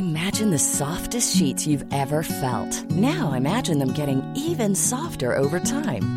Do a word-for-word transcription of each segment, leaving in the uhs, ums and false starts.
Imagine the softest sheets you've ever felt. Now imagine them getting even softer over time.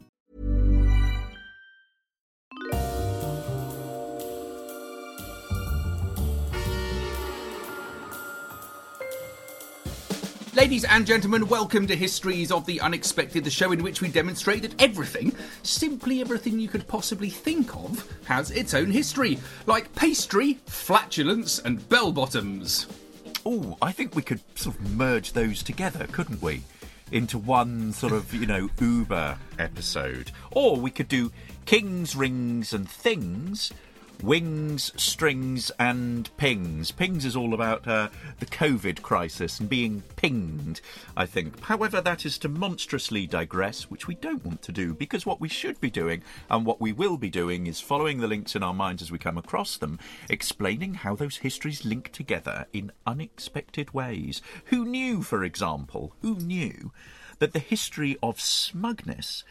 Ladies and gentlemen, welcome to Histories of the Unexpected, the show in which we demonstrate that everything, simply everything you could possibly think of, has its own history, like pastry, flatulence and bell-bottoms. Oh, I think we could sort of merge those together, couldn't we? Into one sort of, you know, Uber episode. Or we could do kings, rings and things... Wings, strings and pings. Pings is all about uh, the COVID crisis and being pinged, I think. However, that is to monstrously digress, which we don't want to do, because what we should be doing and what we will be doing is following the links in our minds as we come across them, explaining how those histories link together in unexpected ways. Who knew, for example, who knew that the history of smugness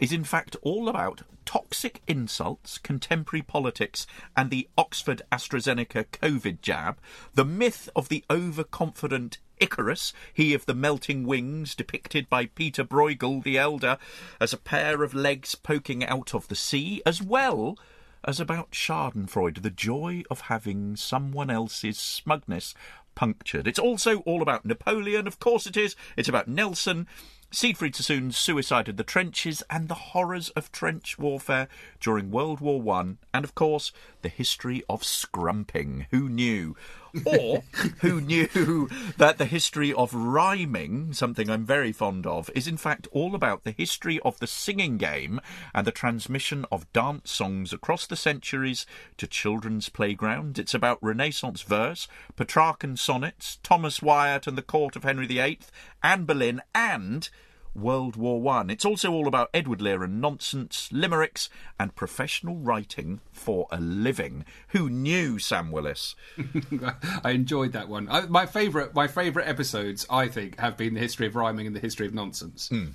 is in fact all about toxic insults, contemporary politics, and the Oxford-AstraZeneca COVID jab, the myth of the overconfident Icarus, he of the melting wings, depicted by Peter Bruegel the Elder as a pair of legs poking out of the sea, as well as about Schadenfreude, the joy of having someone else's smugness punctured. It's also all about Napoleon, of course it is, it's about Nelson, Siegfried Sassoon's suicide in the trenches and the horrors of trench warfare during World War One, and, of course, the history of scrumping. Who knew? Or who knew that the history of rhyming, something I'm very fond of, is in fact all about the history of the singing game and the transmission of dance songs across the centuries to children's playgrounds. It's about Renaissance verse, Petrarchan sonnets, Thomas Wyatt and the court of Henry the Eighth, Anne Boleyn and... World War One. It's also all about Edward Lear and nonsense, limericks, and professional writing for a living. Who knew, Sam Willis? I enjoyed that one. I, my favourite my favourite episodes, I think, have been the history of rhyming and the history of nonsense. Mm.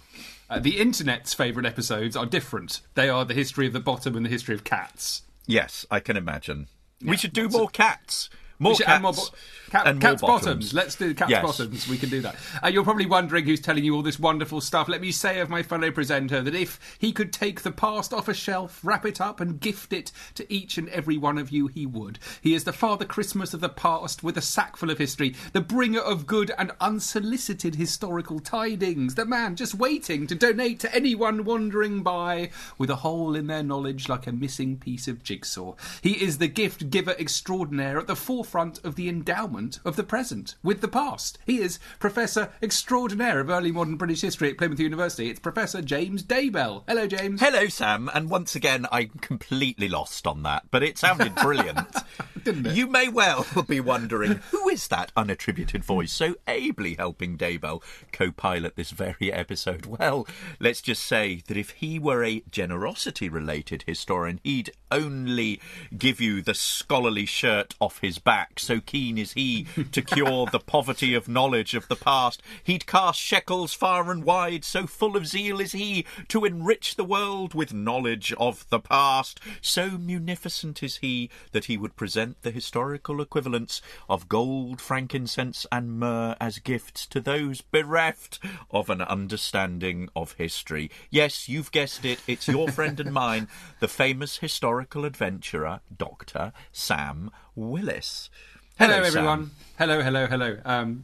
Uh, the internet's favourite episodes are different. They are the history of the bottom and the history of cats. Yes, I can imagine. Yeah, we should do more a- cats. More should, cats and more bo- cat, and cats more bottoms. bottoms. Let's do cats yes. bottoms. We can do that. Uh, you're probably wondering who's telling you all this wonderful stuff. Let me say of my fellow presenter that if he could take the past off a shelf, wrap it up and gift it to each and every one of you, he would. He is the Father Christmas of the past with a sackful of history, the bringer of good and unsolicited historical tidings, the man just waiting to donate to anyone wandering by with a hole in their knowledge like a missing piece of jigsaw. He is the gift giver extraordinaire at the fourth front of the endowment of the present with the past. He is Professor Extraordinaire of Early Modern British History at Plymouth University. It's Professor James Daybell. Hello, James. Hello, Sam. And once again, I'm completely lost on that, but it sounded brilliant. Didn't it? You may well be wondering, who is that unattributed voice so ably helping Daybell co-pilot this very episode? Well, let's just say that if he were a generosity-related historian, he'd only give you the scholarly shirt off his back. So keen is he to cure the poverty of knowledge of the past. He'd cast shekels far and wide. So full of zeal is he to enrich the world with knowledge of the past. So munificent is he that he would present the historical equivalents of gold, frankincense and myrrh as gifts to those bereft of an understanding of history. Yes, you've guessed it. It's your friend and mine, the famous historical adventurer, Doctor Sam Willis. Hello, hello everyone. Sam. Hello, hello, hello. Um,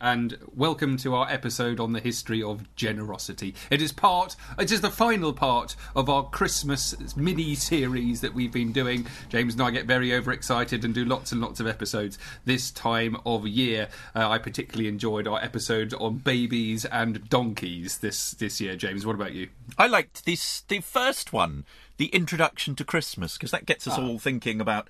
and welcome to our episode on the history of generosity. It is part, it is the final part of our Christmas mini-series that we've been doing. James and I get very overexcited and do lots and lots of episodes this time of year. Uh, I particularly enjoyed our episode on babies and donkeys this, this year. James, what about you? I liked this, the first one. the introduction to Christmas, because that gets us ah. all thinking about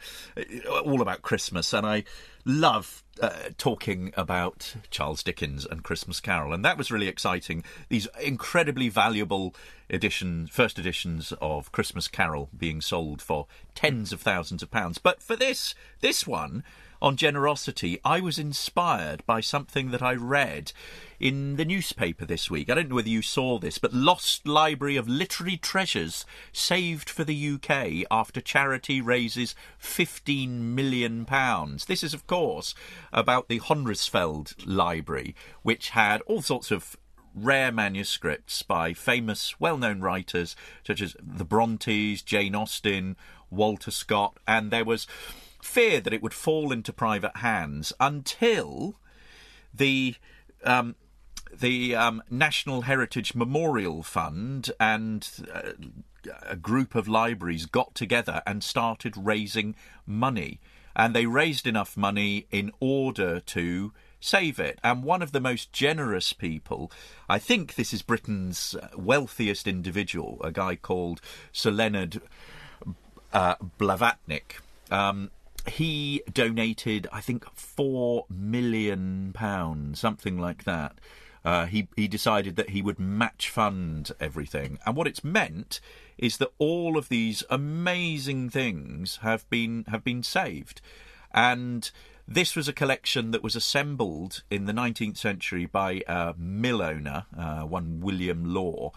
all about Christmas. And I love uh, talking about Charles Dickens and Christmas Carol, and that was really exciting. These incredibly valuable edition, first editions of Christmas Carol being sold for tens of thousands of pounds. But for this this one on generosity, I was inspired by something that I read in the newspaper this week. I don't know whether you saw this, but Lost Library of Literary Treasures saved for the U K after charity raises fifteen million pounds. This is, of course, about the Honresfeld Library, which had all sorts of rare manuscripts by famous, well-known writers such as the Brontes, Jane Austen, Walter Scott, and there was fear that it would fall into private hands until the um, the um, National Heritage Memorial Fund and uh, a group of libraries got together and started raising money. And they raised enough money in order to save it. And one of the most generous people, I think this is Britain's wealthiest individual, a guy called Sir Leonard uh, Blavatnik. Um, He donated, I think, four million pounds, something like that. Uh, he, he decided that he would match fund everything. And what it's meant is that all of these amazing things have been have been saved. And this was a collection that was assembled in the nineteenth century by a mill owner, uh, one William Law.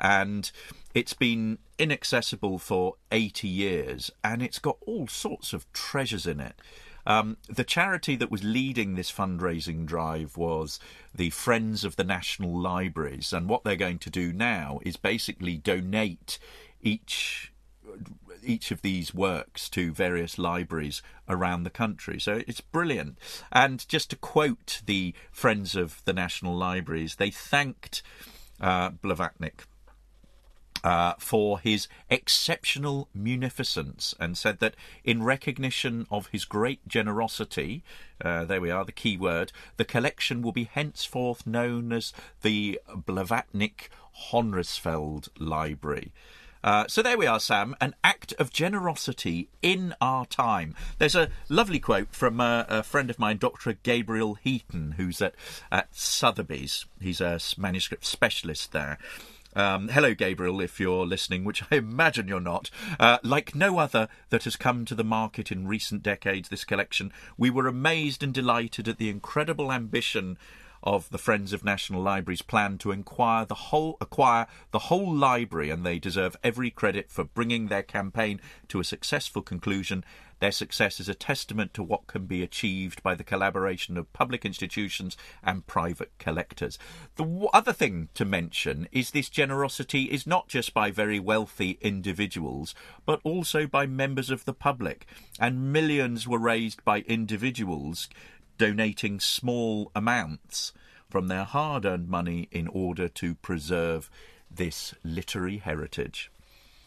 And it's been inaccessible for eighty years, and it's got all sorts of treasures in it. Um, the charity that was leading this fundraising drive was the Friends of the National Libraries, and what they're going to do now is basically donate each each of these works to various libraries around the country. So it's brilliant. And just to quote the Friends of the National Libraries, they thanked uh, Blavatnik Uh, for his exceptional munificence, and said that in recognition of his great generosity, uh, there we are, the key word, the collection will be henceforth known as the Blavatnik Honresfeld Library. Uh, so there we are, Sam, an act of generosity in our time. There's a lovely quote from a, a friend of mine, Doctor Gabriel Heaton, who's at, at Sotheby's. He's a manuscript specialist there. Um, hello, Gabriel, if you're listening, which I imagine you're not. Uh, like no other that has come to the market in recent decades, this collection, we were amazed and delighted at the incredible ambition of the Friends of National Libraries' plan to inquire the whole, acquire the whole library, and they deserve every credit for bringing their campaign to a successful conclusion. Their success is a testament to what can be achieved by the collaboration of public institutions and private collectors. The other thing to mention is this generosity is not just by very wealthy individuals, but also by members of the public. And millions were raised by individuals donating small amounts from their hard-earned money in order to preserve this literary heritage.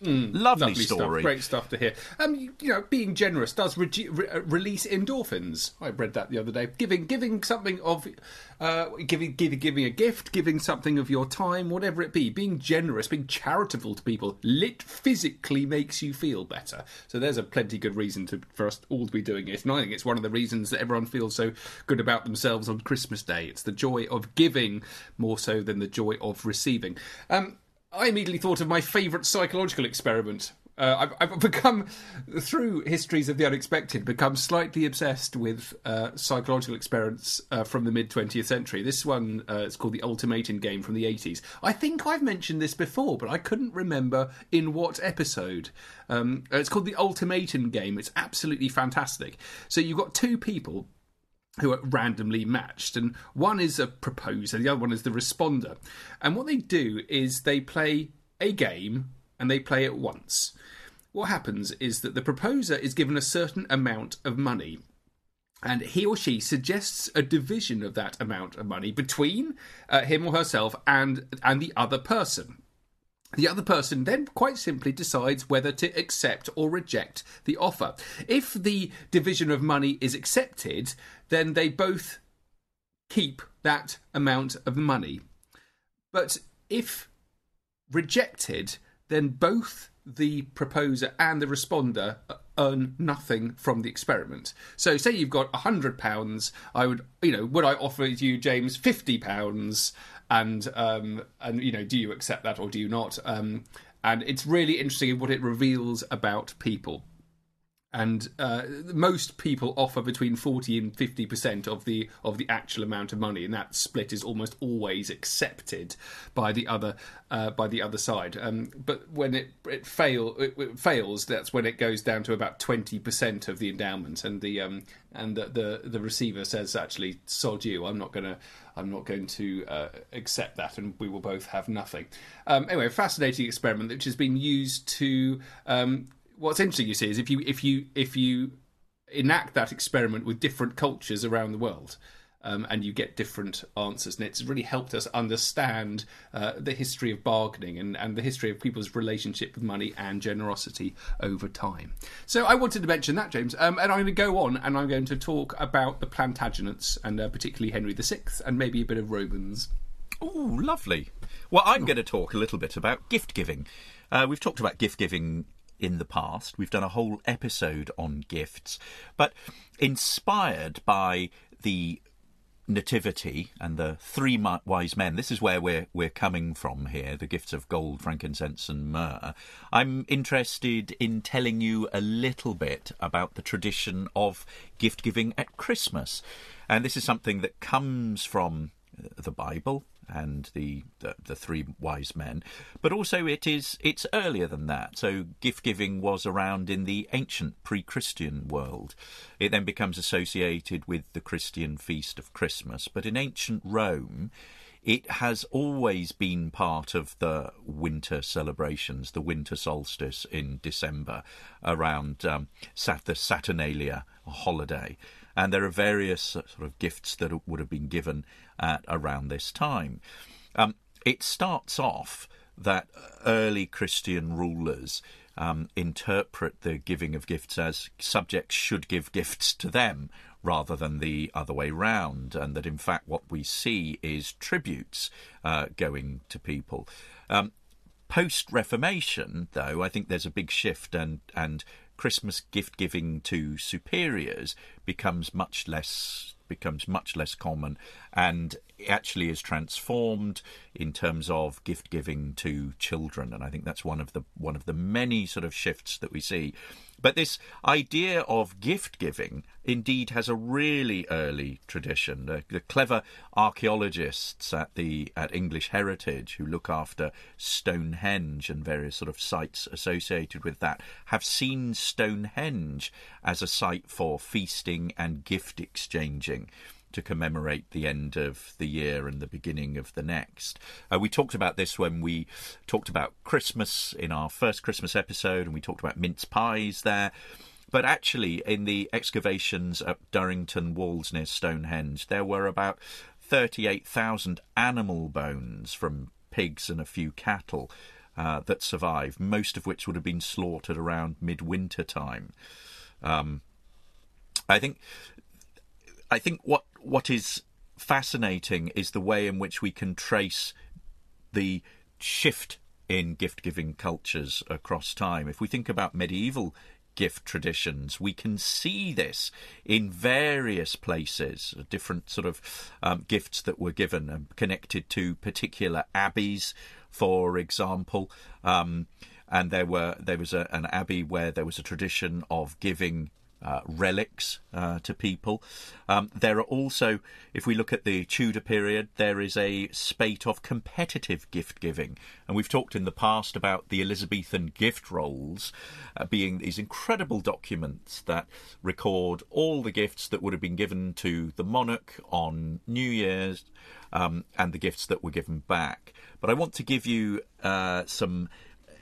Mm, lovely, lovely story. Stuff, great stuff to hear. Um, you, you know, being generous does re- re- release endorphins. I read that the other day. Giving, giving something of, uh, giving, giving, giving a gift, giving something of your time, whatever it be. Being generous, being charitable to people, lit physically makes you feel better. So there's a plenty good reason to for us all to be doing it. And I think it's one of the reasons that everyone feels so good about themselves on Christmas Day. It's the joy of giving more so than the joy of receiving. Um. I immediately thought of my favourite psychological experiment. Uh, I've, I've become, through Histories of the Unexpected, become slightly obsessed with uh, psychological experiments uh, from the mid-twentieth century. This one uh, is called the Ultimatum Game from the eighties. I think I've mentioned this before, but I couldn't remember in what episode. Um, it's called the Ultimatum Game. It's absolutely fantastic. So you've got two people who are randomly matched, and one is a proposer, the other one is the responder. And what they do is they play a game, and they play it once. What happens is that the proposer is given a certain amount of money, and he or she suggests a division of that amount of money between uh, him or herself and and the other person. The other person then quite simply decides whether to accept or reject the offer. If the division of money is accepted, then they both keep that amount of money. But if rejected, then both the proposer and the responder earn nothing from the experiment. So say you've got one hundred pounds, I would, you know, would I offer you, James, fifty pounds? And, um, and you know, do you accept that or do you not? Um, and it's really interesting what it reveals about people. And uh, most people offer between forty and fifty percent of the of the actual amount of money, and that split is almost always accepted by the other uh, by the other side. Um, but when it it fail it, it fails, that's when it goes down to about twenty percent of the endowment, and the um, and the, the the receiver says, actually, sod you, I'm not gonna I'm not going to uh, accept that, and we will both have nothing. Um, anyway, a fascinating experiment which has been used to. Um, What's interesting, you see, is if you if you if you enact that experiment with different cultures around the world, um, and you get different answers, and it's really helped us understand uh, the history of bargaining and, and the history of people's relationship with money and generosity over time. So I wanted to mention that, James, um, and I'm going to go on and I'm going to talk about the Plantagenets and uh, particularly Henry the Sixth and maybe a bit of Romans. Oh, lovely. Well, I'm oh. going to talk a little bit about gift giving. Uh, we've talked about gift giving in the past. We've done a whole episode on gifts, but inspired by the Nativity and the three wise men, this is where we're we're coming from here, the gifts of gold, frankincense and myrrh. I'm interested in telling you a little bit about the tradition of gift giving at Christmas, and this is something that comes from the Bible and the, the the three wise men, but also it is it's earlier than that. So gift giving was around in the ancient pre-Christian world. It then becomes associated with the Christian feast of Christmas, but in ancient Rome it has always been part of the winter celebrations, the winter solstice in December, around um, Sat- the Saturnalia holiday. And there are various sort of gifts that would have been given at around this time. Um, it starts off that early Christian rulers um, interpret the giving of gifts as subjects should give gifts to them rather than the other way round, and that in fact what we see is tributes uh, going to people. Um, post-Reformation, though, I think there's a big shift, and and Christmas gift giving to superiors becomes much less becomes much less common, and actually is transformed in terms of gift giving to children. And I think that's one of the one of the many sort of shifts that we see. But this idea of gift giving indeed has a really early tradition. The, the clever archaeologists at the at English Heritage, who look after Stonehenge and various sort of sites associated with that, have seen Stonehenge as a site for feasting and gift exchanging to commemorate the end of the year and the beginning of the next. Uh, we talked about this when we talked about Christmas in our first Christmas episode, and we talked about mince pies there. But actually, in the excavations at Durrington Walls near Stonehenge, there were about thirty-eight thousand animal bones from pigs and a few cattle uh, that survived, most of which would have been slaughtered around midwinter time. Um, I think... I think what what is fascinating is the way in which we can trace the shift in gift-giving cultures across time. If we think about medieval gift traditions, we can see this in various places, different sort of um, gifts that were given and connected to particular abbeys, for example. Um, and there were there was a, an abbey where there was a tradition of giving Uh, relics uh, to people. Um, there are also, if we look at the Tudor period, there is a spate of competitive gift giving, and we've talked in the past about the Elizabethan gift rolls uh, being these incredible documents that record all the gifts that would have been given to the monarch on New Year's um, and the gifts that were given back. But I want to give you uh, some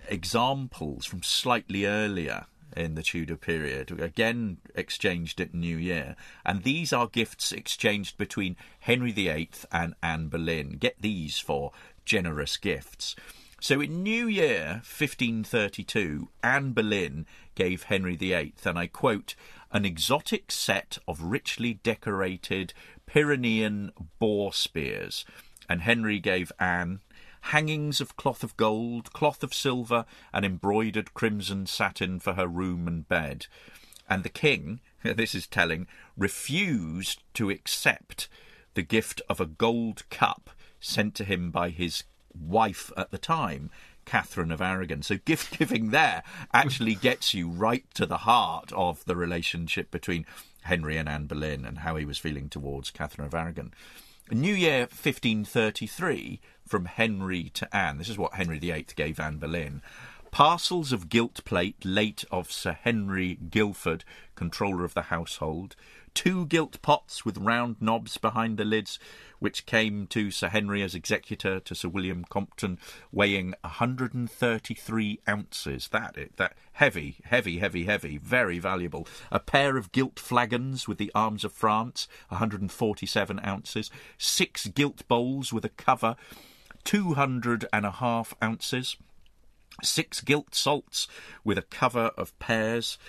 examples from slightly earlier in the Tudor period, again exchanged at New Year. And these are gifts exchanged between Henry the Eighth and Anne Boleyn. Get these for generous gifts. So in New Year fifteen thirty-two, Anne Boleyn gave Henry the Eighth, and I quote, an exotic set of richly decorated Pyrenean boar spears. And Henry gave Anne hangings of cloth of gold, cloth of silver, and embroidered crimson satin for her room and bed. And the king, this is telling, refused to accept the gift of a gold cup sent to him by his wife at the time, Catherine of Aragon. So gift-giving there actually gets you right to the heart of the relationship between Henry and Anne Boleyn and how he was feeling towards Catherine of Aragon. New Year fifteen thirty-three, from Henry to Anne. This is what Henry the Eighth gave Anne Boleyn. Parcels of gilt plate late of Sir Henry Guildford, controller of the household, two gilt pots with round knobs behind the lids, which came to Sir Henry as executor to Sir William Compton, weighing one hundred thirty-three ounces. That, that heavy, heavy, heavy, heavy, very valuable. A pair of gilt flagons with the arms of France, one hundred forty-seven ounces. Six gilt bowls with a cover, two hundred and a half ounces. Six gilt salts with a cover of pears,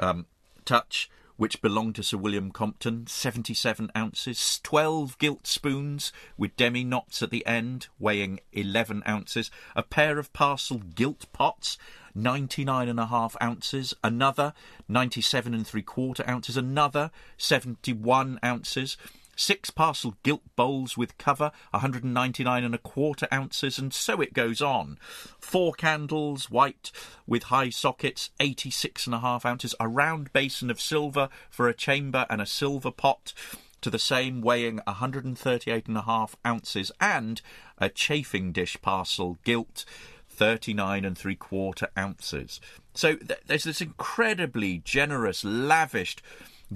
um, touch, which belonged to Sir William Compton, seventy-seven ounces. Twelve gilt spoons with demi-knots at the end, weighing eleven ounces. A pair of parcel gilt pots, ninety-nine and a half ounces. Another, ninety-seven and three quarter ounces. Another, seventy-one ounces. Six parcel gilt bowls with cover, one hundred ninety-nine and a quarter ounces, and so it goes on. Four candles, white, with high sockets, eighty-six and a half ounces. A round basin of silver for a chamber and a silver pot to the same, weighing one hundred thirty-eight and a half ounces. And a chafing dish parcel, gilt, thirty-nine and three quarter ounces. So th- there's this incredibly generous, lavished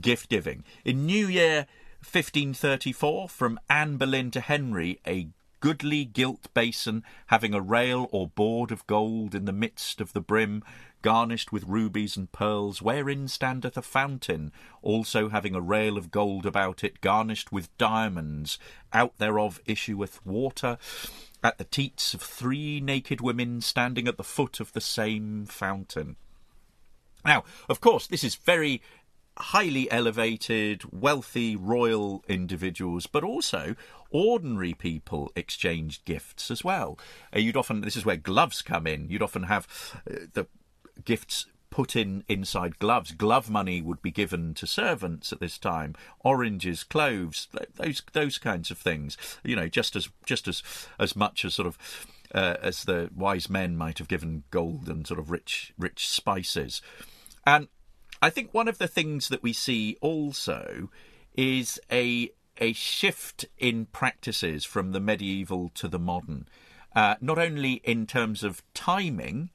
gift-giving. In New Year fifteen thirty-four, from Anne Boleyn to Henry, a goodly gilt basin having a rail or board of gold in the midst of the brim, garnished with rubies and pearls, wherein standeth a fountain, also having a rail of gold about it, garnished with diamonds. Out thereof issueth water at the teats of three naked women standing at the foot of the same fountain. Now, of course, this is very highly elevated, wealthy, royal individuals, but also ordinary people exchanged gifts as well. Uh, you'd often, this is where gloves come in, you'd often have uh, the gifts put in inside gloves. Glove money would be given to servants at this time. Oranges, cloves, th- those those kinds of things. You know, just as just as as much as sort of uh, as the wise men might have given gold and sort of rich rich spices. And I think one of the things that we see also is a a shift in practices from the medieval to the modern, uh, not only in terms of timing,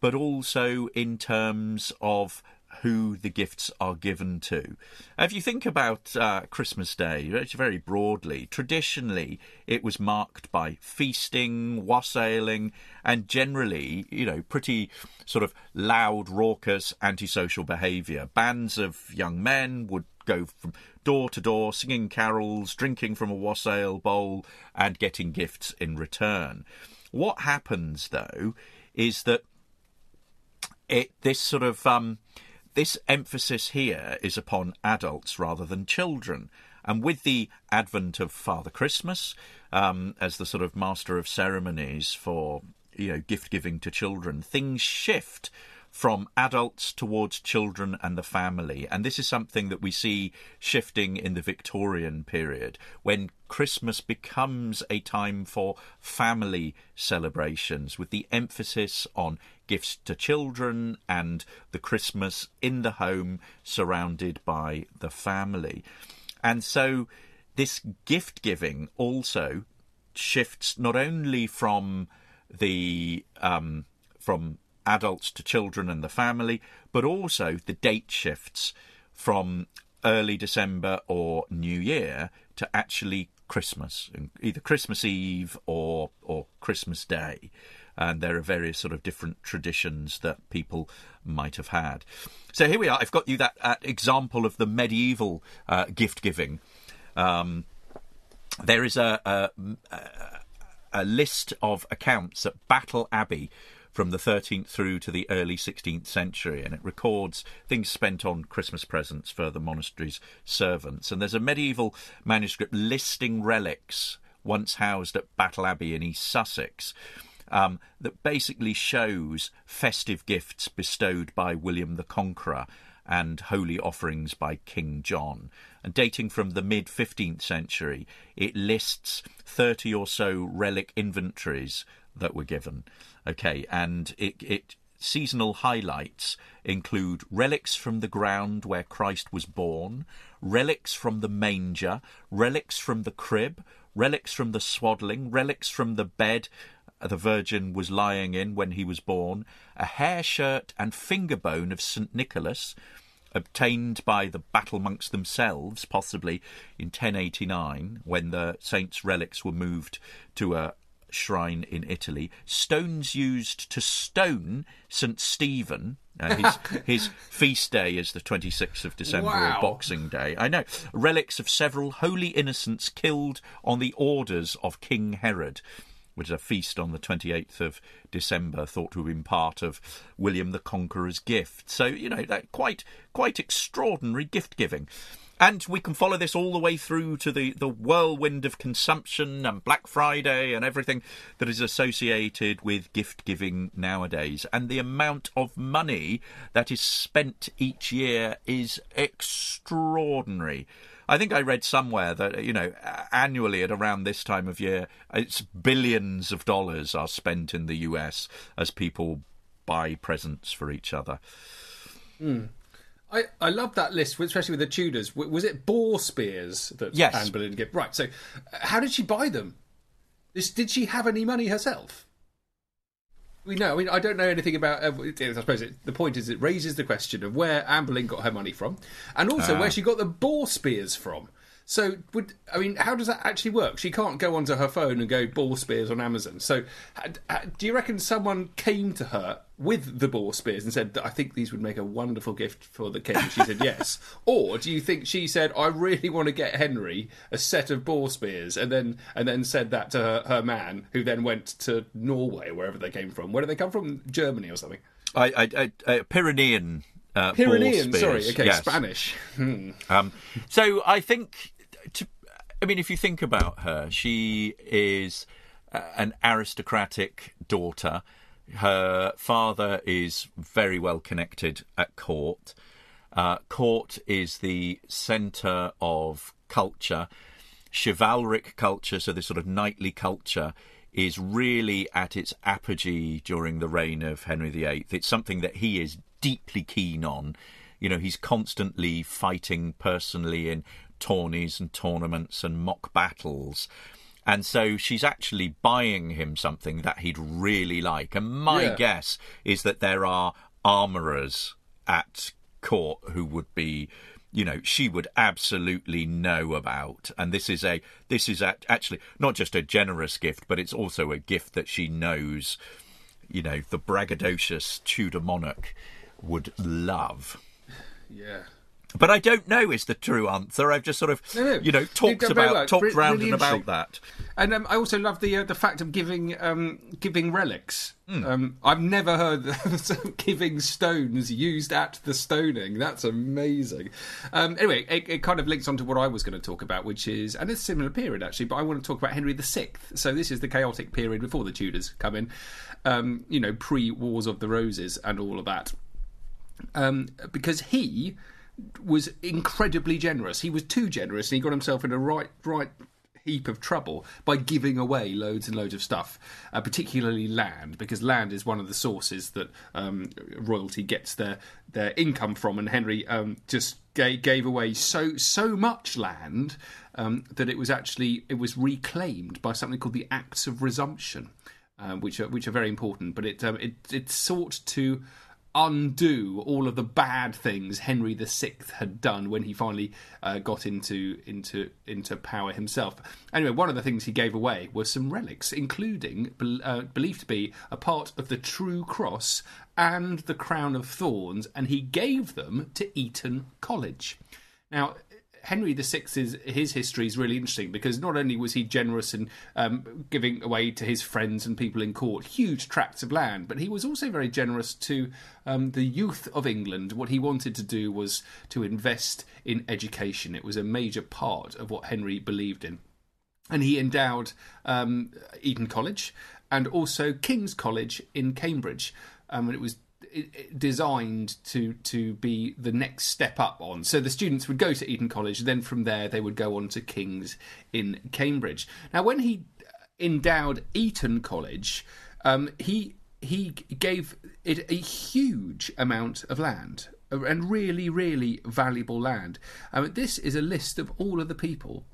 but also in terms of who the gifts are given to. If you think about uh, Christmas Day, very broadly, traditionally it was marked by feasting, wassailing, and generally, you know, pretty sort of loud, raucous, antisocial behaviour. Bands of young men would go from door to door, singing carols, drinking from a wassail bowl, and getting gifts in return. What happens, though, is that it this sort of... Um, This emphasis here is upon adults rather than children. And with the advent of Father Christmas um, as the sort of master of ceremonies for, you know, gift-giving to children, things shift from adults towards children and the family. And this is something that we see shifting in the Victorian period, when Christmas becomes a time for family celebrations, with the emphasis on gifts to children and the Christmas in the home surrounded by the family. And so this gift giving also shifts not only from the um, from adults to children and the family, but also the date shifts from early December or New Year to actually Christmas, either Christmas Eve or or Christmas Day. And there are various sort of different traditions that people might have had. So here we are. I've got you that uh, example of the medieval uh, gift giving. Um, there is a, a a list of accounts at Battle Abbey from the thirteenth through to the early sixteenth century, and it records things spent on Christmas presents for the monastery's servants. And there's a medieval manuscript listing relics once housed at Battle Abbey in East Sussex, um, that basically shows festive gifts bestowed by William the Conqueror and holy offerings by King John. And dating from the mid-fifteenth century, it lists thirty or so relic inventories that were given. Okay, and it... it seasonal highlights include relics from the ground where Christ was born, relics from the manger, relics from the crib, relics from the swaddling, relics from the bed the Virgin was lying in when he was born, a hair shirt and finger bone of Saint Nicholas, obtained by the battle monks themselves, possibly in ten eighty-nine, when the saint's relics were moved to a shrine in Italy, stones used to stone Saint Stephen. Uh, his, his feast day is the twenty-sixth of December, wow, or Boxing Day. I know. Relics of several holy innocents killed on the orders of King Herod, which is a feast on the twenty-eighth of December, thought to have been part of William the Conqueror's gift. So, you know, that quite quite extraordinary gift-giving. And we can follow this all the way through to the, the whirlwind of consumption and Black Friday and everything that is associated with gift-giving nowadays. And the amount of money that is spent each year is extraordinary. I think I read somewhere that, you know, annually at around this time of year, it's billions of dollars are spent in the U S as people buy presents for each other. Mm. I, I love that list, especially with the Tudors. Was it boar spears that yes. Anne Boleyn gave? Right, so how did she buy them? Did she have any money herself? We know. I mean, I don't know anything about... Uh, I suppose it, the point is it raises the question of where Anne Boleyn got her money from and also uh. where she got the boar spears from. So, would I mean, how does that actually work? She can't go onto her phone and go boar spears on Amazon. So do you reckon someone came to her with the boar spears and said, I think these would make a wonderful gift for the king? She said yes. Or do you think she said, I really want to get Henry a set of boar spears, and then and then said that to her, her man, who then went to Norway, wherever they came from? Where did they come from? Germany or something? I, I, I Pyrenean uh, Pyrenean, sorry, okay, yes. Spanish. Hmm. Um, so I think, to, I mean, if you think about her, she is uh, an aristocratic daughter. Her father is very well connected at court. Uh, court is the centre of culture, chivalric culture, so this sort of knightly culture is really at its apogee during the reign of Henry the Eighth. It's something that he is deeply keen on. You know, he's constantly fighting personally in tourneys and tournaments and mock battles. And so she's actually buying him something that he'd really like. And my yeah. guess is that there are armourers at court who would be, you know, she would absolutely know about. And this is a, this is a, actually not just a generous gift, but it's also a gift that she knows, you know, the braggadocious Tudor monarch would love. Yeah. But I don't know is the true answer. I've just sort of, no, no. you know, talked about, well. talked really, round really and about that. And um, I also love the uh, the fact of giving um, giving relics. Mm. Um, I've never heard of giving stones used at the stoning. That's amazing. Um, anyway, it, it kind of links on to what I was going to talk about, which is, and it's a similar period actually, but I want to talk about Henry the Sixth. So this is the chaotic period before the Tudors come in, um, you know, pre-Wars of the Roses and all of that. Um, because he... was incredibly generous. He was too generous, and he got himself in a right, right heap of trouble by giving away loads and loads of stuff, uh, particularly land, because land is one of the sources that um, royalty gets their their income from. And Henry um, just gave, gave away so so much land um, that it was actually it was reclaimed by something called the Acts of Resumption, uh, which are which are very important. But it um, it it sought to undo all of the bad things Henry the Sixth had done when he finally uh, got into into into power himself. Anyway, one of the things he gave away was some relics, including, uh, believed to be, a part of the True Cross and the Crown of Thorns, and he gave them to Eton College. Now, Henry the Sixth's his history is really interesting because not only was he generous in um, giving away to his friends and people in court huge tracts of land, but he was also very generous to um, the youth of England. What he wanted to do was to invest in education. It was a major part of what Henry believed in. and he endowed um, Eton College and also King's College in Cambridge, um, and it was it, it designed to to be the next step up on. So the students would go to Eton College, then from there they would go on to King's in Cambridge. Now, when he endowed Eton College, um, he he gave it a huge amount of land. And really, really valuable land. Um, this is a list of all of the people.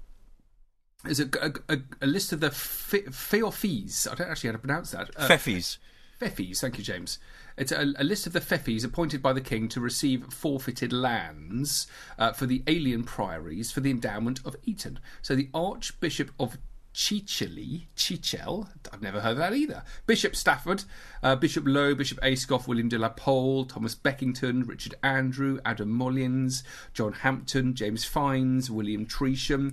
It's a, a, a list of the feoffees. I don't actually know how to pronounce that. Uh, Feffees. Feffees, thank you, James. It's a, a list of the feffees appointed by the king to receive forfeited lands uh, for the alien priories for the endowment of Eton. So the Archbishop of Chichely, Chichel, I've never heard of that either. Bishop Stafford, uh, Bishop Lowe, Bishop Ayscough, William de la Pole, Thomas Beckington, Richard Andrew, Adam Mullins, John Hampton, James Fiennes, William Tresham.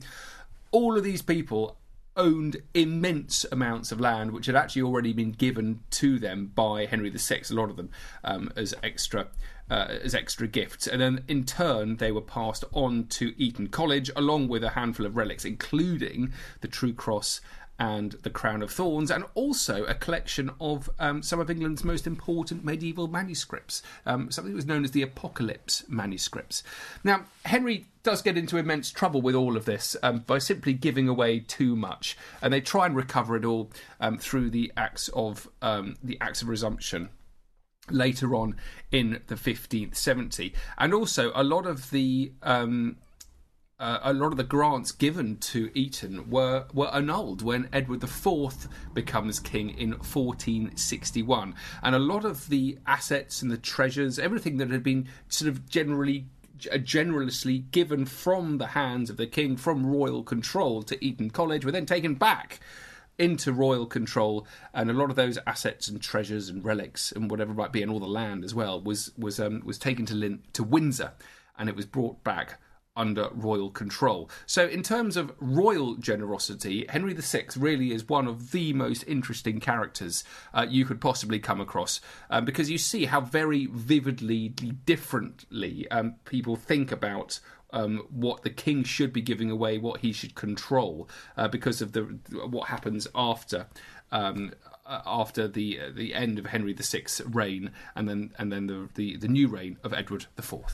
All of these people owned immense amounts of land, which had actually already been given to them by Henry the Sixth, a lot of them, um, as extra uh, as extra gifts. And then, in turn, they were passed on to Eton College, along with a handful of relics, including the True Cross and the Crown of Thorns, and also a collection of um, some of England's most important medieval manuscripts, um, something that was known as the Apocalypse manuscripts. Now, Henry does get into immense trouble with all of this um, by simply giving away too much, and they try and recover it all um, through the Acts of um, the Acts of Resumption later on in the fifteen seventy, and also a lot of the. Um, Uh, a lot of the grants given to Eton were, were annulled when Edward the Fourth becomes king in fourteen sixty-one. And a lot of the assets and the treasures, everything that had been sort of generally generously given from the hands of the king, from royal control to Eton College, were then taken back into royal control, and a lot of those assets and treasures and relics and whatever it might be, and all the land as well, was was um, was taken to Lin- to Windsor, and it was brought back under royal control. So in terms of royal generosity, Henry the Sixth really is one of the most interesting characters uh, you could possibly come across, um, because you see how very vividly, differently um, people think about um, what the king should be giving away, what he should control, uh, because of the what happens after um, after the uh, the end of Henry the Sixth's reign, and then and then the the, the new reign of Edward the Fourth.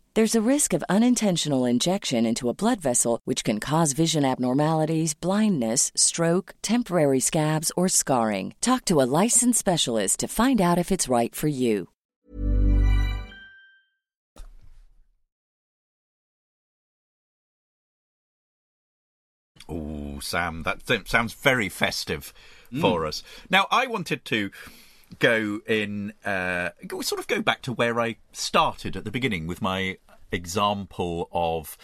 There's a risk of unintentional injection into a blood vessel, which can cause vision abnormalities, blindness, stroke, temporary scabs, or scarring. Talk to a licensed specialist to find out if it's right for you. Oh, Sam, that sounds very festive mm. for us. Now, I wanted to go in, uh, sort of go back to where I started at the beginning with my example of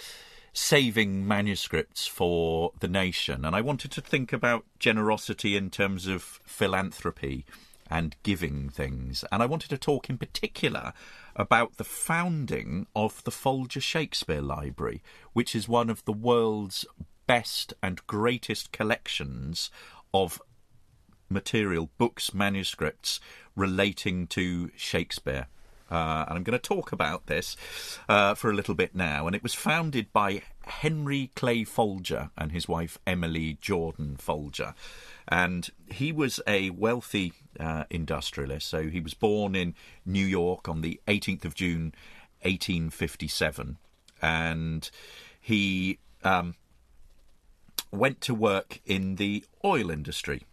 saving manuscripts for the nation. And I wanted to think about generosity in terms of philanthropy and giving things. And I wanted to talk in particular about the founding of the Folger Shakespeare Library, which is one of the world's best and greatest collections of material, books, manuscripts relating to Shakespeare. Uh, and I'm going to talk about this uh, for a little bit now. And it was founded by Henry Clay Folger and his wife Emily Jordan Folger. And he was a wealthy uh, industrialist. So he was born in New York on the eighteenth of June, eighteen fifty-seven. And he um, went to work in the oil industry.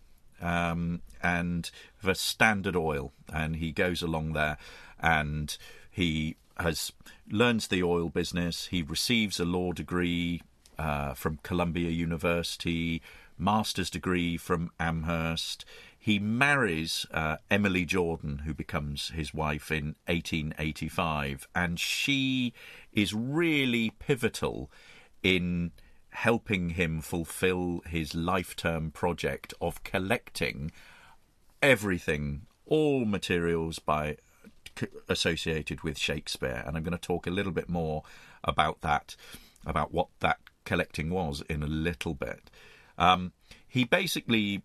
Um, and for Standard Oil, and he goes along there and he has learns the oil business. He receives a law degree uh, from Columbia University, master's degree from Amherst. He marries uh, Emily Jordan, who becomes his wife in eighteen eighty-five, and she is really pivotal in helping him fulfill his lifetime project of collecting everything, all materials by associated with Shakespeare. And I'm going to talk a little bit more about that, about what that collecting was, in a little bit. Um, he basically,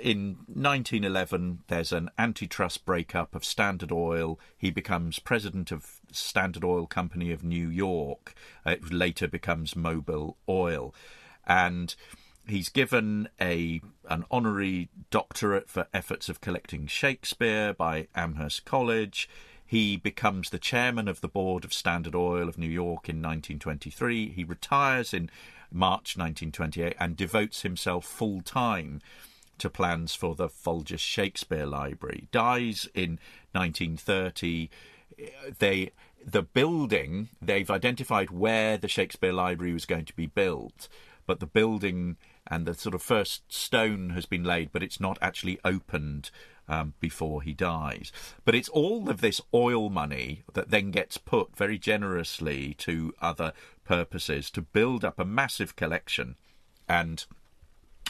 in nineteen eleven, there's an antitrust breakup of Standard Oil. He becomes president of Standard Oil Company of New York. It later becomes Mobil Oil. And he's given a an honorary doctorate for efforts of collecting Shakespeare by Amherst College. He becomes the chairman of the board of Standard Oil of New York in nineteen twenty-three. He retires in March nineteen twenty-eight and devotes himself full-time to plans for the Folger Shakespeare Library. Dies in nineteen thirty. They, the building, they've identified where the Shakespeare Library was going to be built, but the building and the sort of first stone has been laid, but it's not actually opened um, before he dies. But it's all of this oil money that then gets put very generously to other purposes to build up a massive collection and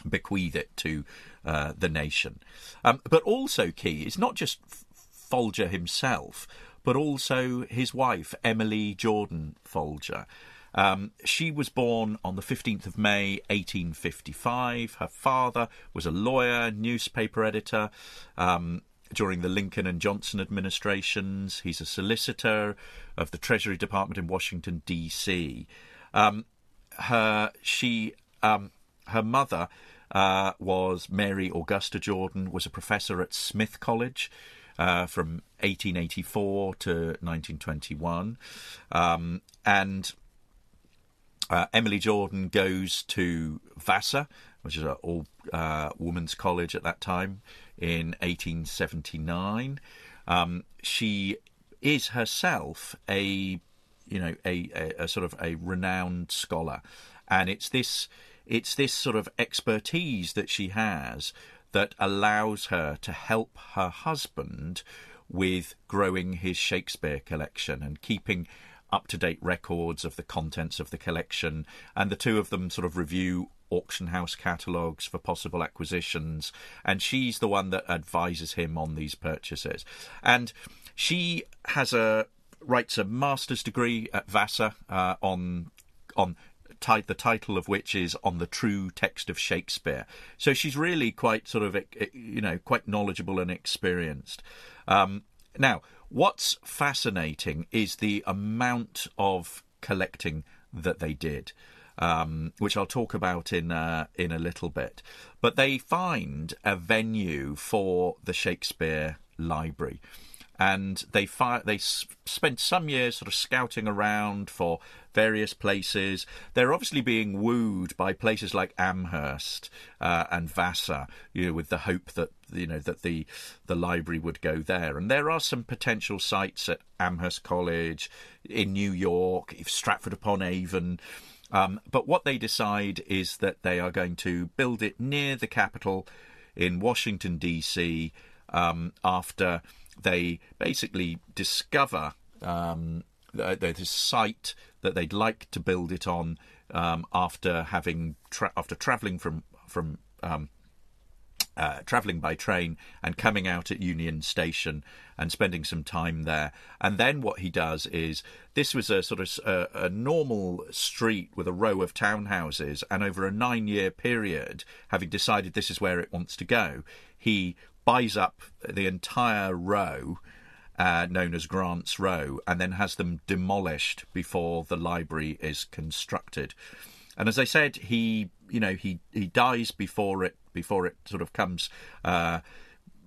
bequeath it to uh, the nation. Um, but also key is not just Folger himself, but also his wife, Emily Jordan Folger. Um, she was born on the fifteenth of May, eighteen fifty-five. Her father was a lawyer, newspaper editor um, during the Lincoln and Johnson administrations. He's a solicitor of the Treasury Department in Washington, D C. Um, her, she, um, her mother uh, was Mary Augusta Jordan, was a professor at Smith College uh, from eighteen eighty-four to nineteen twenty-one. Um, and... Uh, Emily Jordan goes to Vassar, which is an all-women's uh, college at that time, in eighteen seventy-nine. Um, she is herself a, you know, a, a, a sort of a renowned scholar, and it's this, it's this sort of expertise that she has that allows her to help her husband with growing his Shakespeare collection and keeping up-to-date records of the contents of the collection, and the two of them sort of review auction house catalogues for possible acquisitions, and she's the one that advises him on these purchases. And she has a writes a master's degree at Vassar uh, on on t- the title of which is On the True Text of Shakespeare. So she's really quite sort of, you know, quite knowledgeable and experienced. Um, now. What's fascinating is the amount of collecting that they did, um, which I'll talk about in uh, in a little bit. But they find a venue for the Shakespeare Library, and they fi- they s- spent some years sort of scouting around for various places. They're obviously being wooed by places like Amherst uh, and Vassar, you know, with the hope that, you know, that the the library would go there. And there are some potential sites at Amherst College, in New York, Stratford-upon-Avon. Um, but what they decide is that they are going to build it near the Capitol in Washington, D C, um, after they basically discover um, this site that they'd like to build it on um, after having tra- after travelling from from um, uh, travelling by train and coming out at Union Station and spending some time there. And then what he does is, this was a sort of a, a normal street with a row of townhouses, and over a nine-year period, having decided this is where it wants to go, he buys up the entire row, uh, known as Grant's Row, and then has them demolished before the library is constructed. And as I said, he, you know, he, he dies before it before it sort of comes, uh,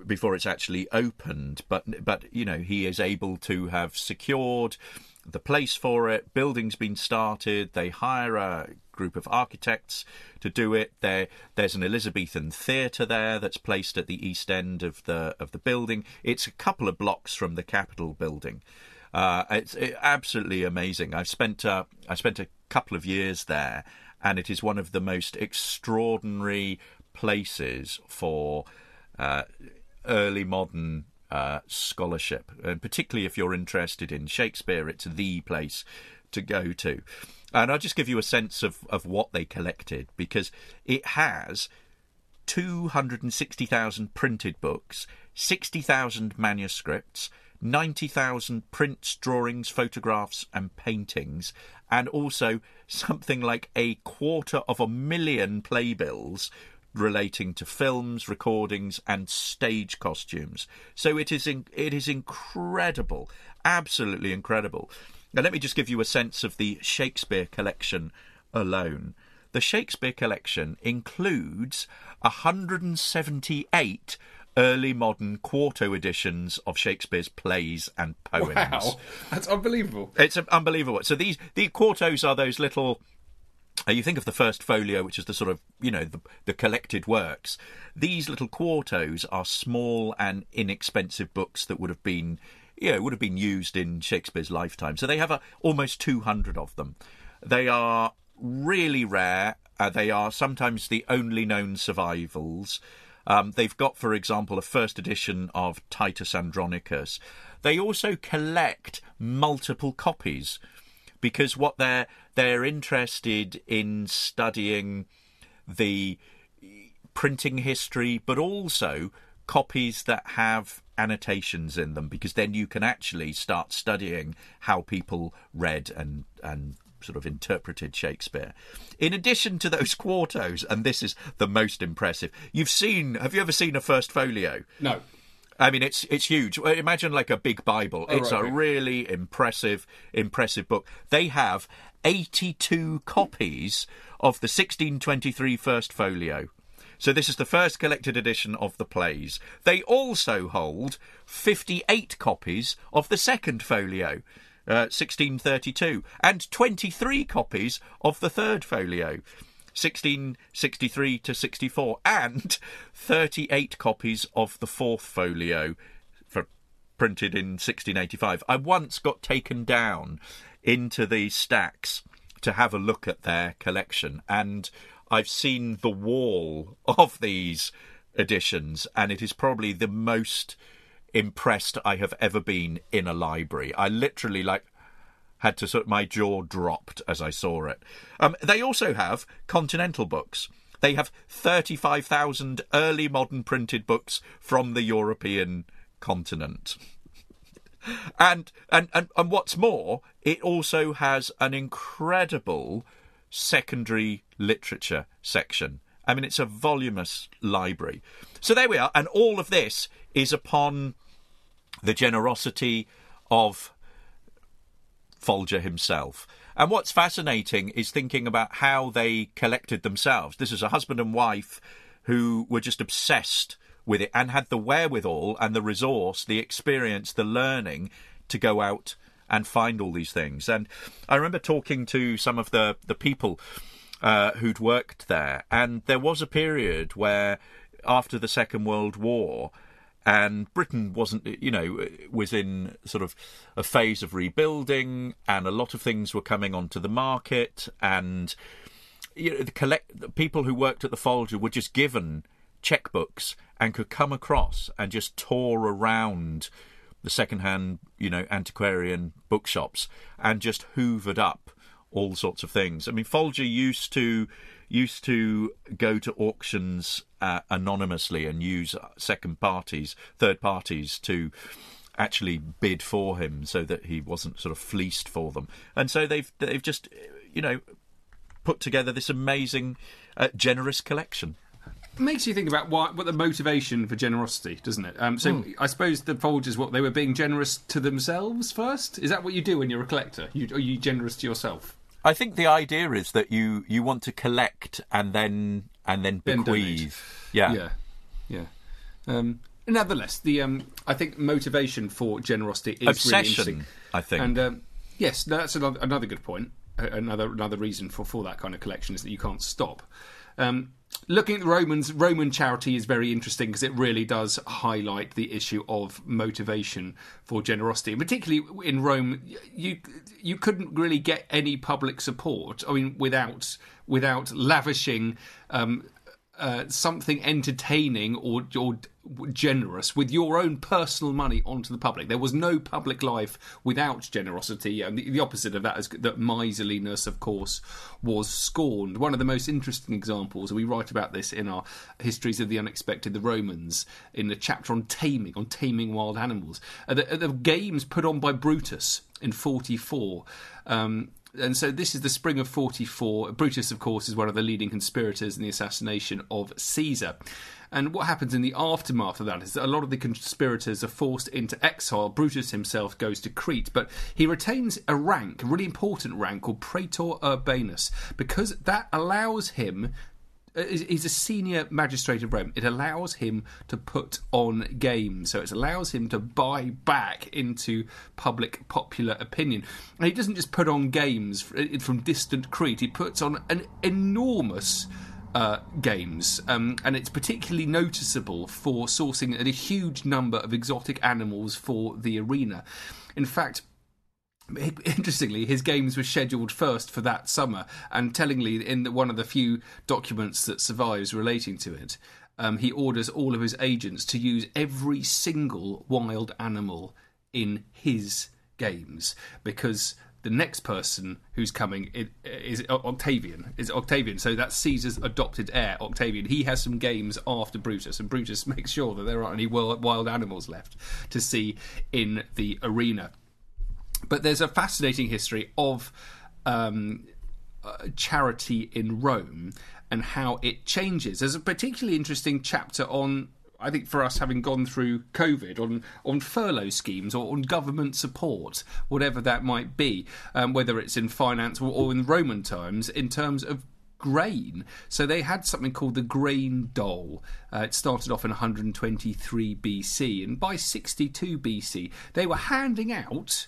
before it's actually opened. But but you know, he is able to have secured the place for it. Building's been started. They hire a group of architects to do it. There, there's an Elizabethan theatre there that's placed at the east end of the of the building. It's a couple of blocks from the Capitol building, Uh, it's it, absolutely amazing. I've spent uh, I spent a couple of years there, and it is one of the most extraordinary places for uh, early modern uh, scholarship, and particularly if you're interested in Shakespeare, it's the place to go to. And I'll just give you a sense of, of what they collected, because it has two hundred sixty thousand printed books, sixty thousand manuscripts, ninety thousand prints, drawings, photographs and paintings, and also something like a quarter of a million playbills relating to films, recordings and stage costumes. So it is in, it is incredible, absolutely incredible. Now let me just give you a sense of the Shakespeare collection alone. The Shakespeare collection includes one hundred seventy-eight early modern quarto editions of Shakespeare's plays and poems. Wow, that's unbelievable. It's unbelievable. So these the quartos are those little... You think of the first folio, which is the sort of, you know, the, the collected works. These little quartos are small and inexpensive books that would have been, you know, would have been used in Shakespeare's lifetime. So they have a, almost two hundred of them. They are really rare. Uh, they are sometimes the only known survivals. Um, they've got, for example, a first edition of Titus Andronicus. They also collect multiple copies, because what they're they're interested in studying the printing history, but also copies that have annotations in them, because then you can actually start studying how people read and and sort of interpreted Shakespeare. In addition to those quartos, and this is the most impressive, you've seen, have you ever seen a first folio? No. I mean, it's it's huge. Imagine like a big Bible. Oh, it's right, a right. really impressive, impressive book. They have eighty-two copies of the sixteen twenty-three First Folio. So this is the first collected edition of the plays. They also hold fifty-eight copies of the Second Folio, uh, sixteen thirty-two, and twenty-three copies of the Third Folio, sixteen sixty-three to sixty-four, and thirty-eight copies of the Fourth Folio, for, printed in sixteen eighty-five. I once got taken down into the stacks to have a look at their collection, and I've seen the wall of these editions, and it is probably the most impressed I have ever been in a library. I literally, like, had to sort of, my jaw dropped as I saw it. Um, they also have continental books. They have thirty-five thousand early modern printed books from the European continent. and, and and and what's more, it also has an incredible secondary literature section. I mean, it's a voluminous library. So there we are. And all of this is upon the generosity of Folger himself. And what's fascinating is thinking about how they collected themselves. This is a husband and wife who were just obsessed with it and had the wherewithal and the resource, the experience, the learning to go out and find all these things. And I remember talking to some of the, the people uh, who'd worked there, and there was a period where after the Second World War, and Britain wasn't, you know, was in sort of a phase of rebuilding, and a lot of things were coming onto the market, and you know, the collect the people who worked at the Folger were just given checkbooks and could come across and just tour around the second-hand, you know, antiquarian bookshops and just hoovered up all sorts of things. I mean, Folger used to used to go to auctions uh, anonymously and use second parties, third parties to actually bid for him so that he wasn't sort of fleeced for them. And so they've they've just, you know, put together this amazing, uh, generous collection. It makes you think about what, what the motivation for generosity, doesn't it? Um, so mm. I suppose the Folgers, what, they were being generous to themselves first? Is that what you do when you're a collector? You, are you generous to yourself? I think the idea is that you, you want to collect and then and then bequeath. Yeah, yeah, yeah. Um, nevertheless, the um, I think motivation for generosity is obsession. Really interesting. I think, and um, yes, no, that's another, another good point. another another reason for, for that kind of collection is that you can't stop. Um, looking at the Romans, Roman charity is very interesting because it really does highlight the issue of motivation for generosity. And particularly in Rome, you you couldn't really get any public support. I mean, without without lavishing um, uh, something entertaining or or generous with your own personal money onto the public. There was no public life without generosity, and the, the opposite of that is that miserliness, of course, was scorned. One of the most interesting examples, and we write about this in our Histories of the Unexpected, the Romans, in the chapter on taming, on taming wild animals, at the, at the games put on by Brutus in forty-four. Um, And so this is the spring of forty-four. Brutus, of course, is one of the leading conspirators in the assassination of Caesar. And what happens in the aftermath of that is that a lot of the conspirators are forced into exile. Brutus himself goes to Crete, but he retains a rank, a really important rank, called Praetor Urbanus, because that allows him... He's a senior magistrate of Rome. It allows him to put on games. So it allows him to buy back into public popular opinion. And he doesn't just put on games from distant Crete. He puts on an enormous... Uh, games, um, and it's particularly noticeable for sourcing a huge number of exotic animals for the arena. In fact, interestingly, his games were scheduled first for that summer, and tellingly, in the, one of the few documents that survives relating to it, um, he orders all of his agents to use every single wild animal in his games, because the next person who's coming is Octavian. Is Octavian. So that's Caesar's adopted heir, Octavian. He has some games after Brutus, and Brutus makes sure that there aren't any wild animals left to see in the arena. But there's a fascinating history of um, charity in Rome and how it changes. There's a particularly interesting chapter on, I think for us, having gone through COVID, on, on furlough schemes or on government support, whatever that might be, um, whether it's in finance or, or in Roman times, in terms of grain. So they had something called the grain dole. Uh, it started off in one hundred twenty-three B C, and by sixty-two B C, they were handing out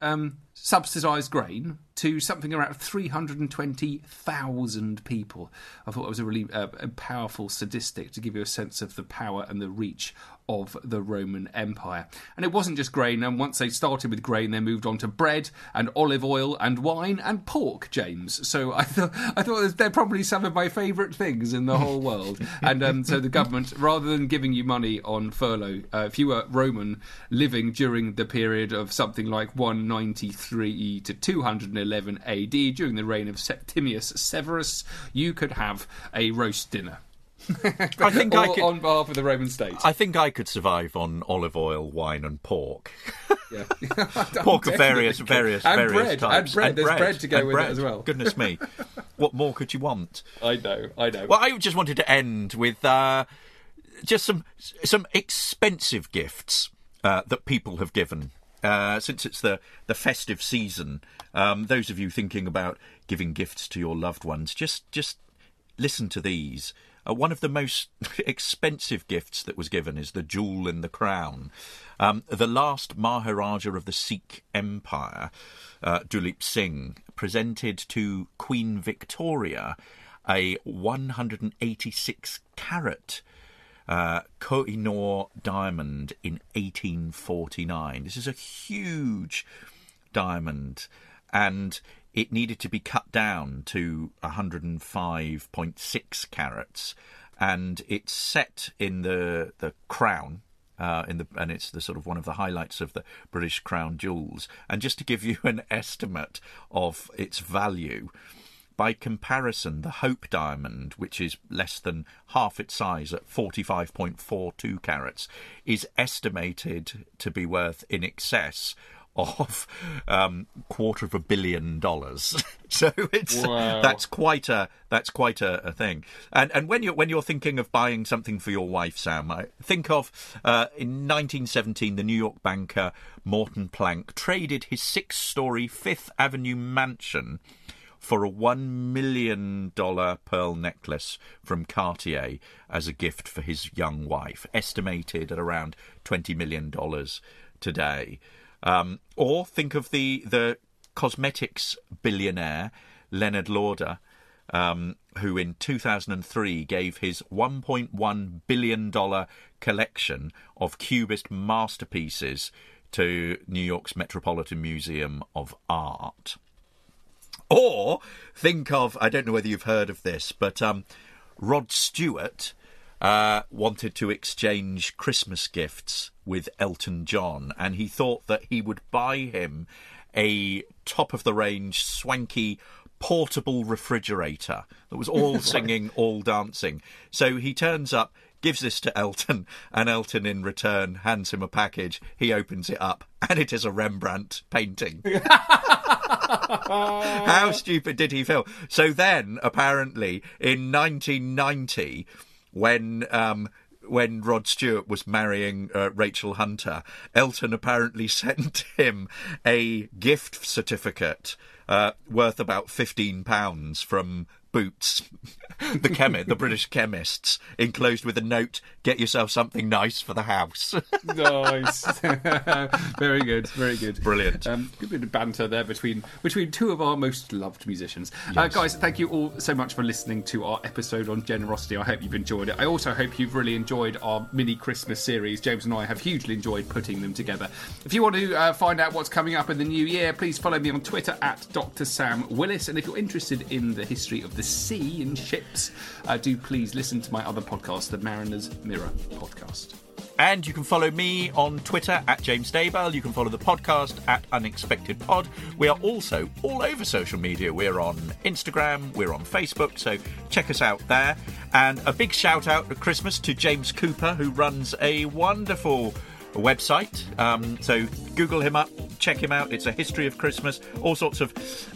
um, subsidised grain to something around three hundred twenty thousand people. I thought it was a really uh, powerful statistic to give you a sense of the power and the reach of the Roman Empire. And it wasn't just grain, and once they started with grain, they moved on to bread and olive oil and wine and pork, James. So I thought I thought they're probably some of my favourite things in the whole world. And um, so the government, rather than giving you money on furlough, uh, if you were Roman living during the period of something like one ninety-three to two eleven A D, during the reign of Septimius Severus, you could have a roast dinner. I think I could, on behalf of the Roman state. I think I could survive on olive oil, wine, and pork. Yeah. Pork of various, various, and various bread, types. And bread. And there's bread, bread to go with bread. It as well. Goodness me, what more could you want? I know, I know. Well, I just wanted to end with uh, just some some expensive gifts uh, that people have given. Uh, since it's the, the festive season, um, those of you thinking about giving gifts to your loved ones, just just listen to these. Uh, one of the most expensive gifts that was given is the jewel in the crown. Um, the last Maharaja of the Sikh Empire, uh, Duleep Singh, presented to Queen Victoria a one hundred eighty-six carat Uh, Kohinoor diamond in eighteen forty-nine. This is a huge diamond, and it needed to be cut down to one hundred five point six carats, and it's set in the the crown, uh, in the and it's the sort of one of the highlights of the British crown jewels. And just to give you an estimate of its value, by comparison, the Hope diamond, which is less than half its size at forty-five point four two carats, is estimated to be worth in excess of um, quarter of a billion dollars. So it's wow. that's quite a that's quite a, a thing. And and when you when you're thinking of buying something for your wife, Sam, I think of uh, in nineteen seventeen, the New York banker Morton Plank traded his six-story Fifth Avenue mansion for a one million dollars pearl necklace from Cartier as a gift for his young wife, estimated at around twenty million dollars today. Um, or think of the the cosmetics billionaire Leonard Lauder, um, who in two thousand three gave his one point one billion dollars collection of Cubist masterpieces to New York's Metropolitan Museum of Art. Or think of, I don't know whether you've heard of this, but um, Rod Stewart uh, wanted to exchange Christmas gifts with Elton John, and he thought that he would buy him a top-of-the-range, swanky, portable refrigerator that was all singing, all dancing. So he turns up, gives this to Elton, and Elton in return hands him a package. He opens it up, and it is a Rembrandt painting. How stupid did he feel? So then, apparently, in nineteen ninety, when um, when Rod Stewart was marrying uh, Rachel Hunter, Elton apparently sent him a gift certificate uh, worth about fifteen pounds from Boots, the chemi- the British chemists, enclosed with a note, get yourself something nice for the house. Nice. Very good, very good. Brilliant. Um, good bit of banter there between between two of our most loved musicians. Yes. Uh, guys, thank you all so much for listening to our episode on generosity. I hope you've enjoyed it. I also hope you've really enjoyed our mini Christmas series. James and I have hugely enjoyed putting them together. If you want to uh, find out what's coming up in the new year, please follow me on Twitter at Doctor Sam Willis. And if you're interested in the history of the sea and ships, uh, do please listen to my other podcast, the Mariner's Mirror podcast. And you can follow me on Twitter at James Daybell. You can follow the podcast at Unexpected Pod. We are also all over social media. We're on Instagram, we're on Facebook, so check us out there. And a big shout out at Christmas to James Cooper, who runs a wonderful website. Um, so Google him up, check him out. It's a history of Christmas, all sorts of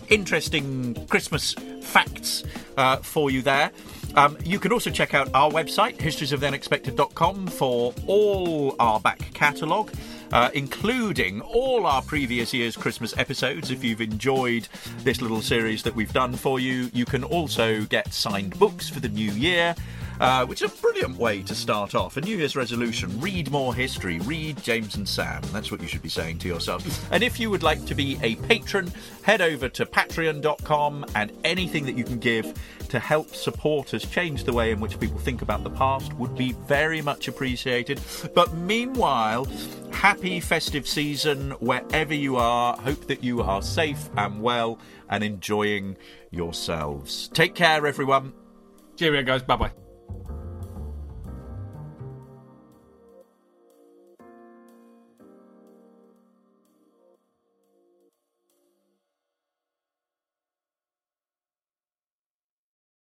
interesting Christmas facts uh, for you there. Um, you can also check out our website, histories of the unexpected dot com, for all our back catalogue, uh, including all our previous year's Christmas episodes. If you've enjoyed this little series that we've done for you, you can also get signed books for the new year. Uh, which is a brilliant way to start off. A New Year's resolution, read more history, read James and Sam. That's what you should be saying to yourself. And if you would like to be a patron, head over to patreon dot com, and anything that you can give to help support us change the way in which people think about the past would be very much appreciated. But meanwhile, happy festive season wherever you are. Hope that you are safe and well and enjoying yourselves. Take care, everyone. Cheerio, guys. Bye-bye.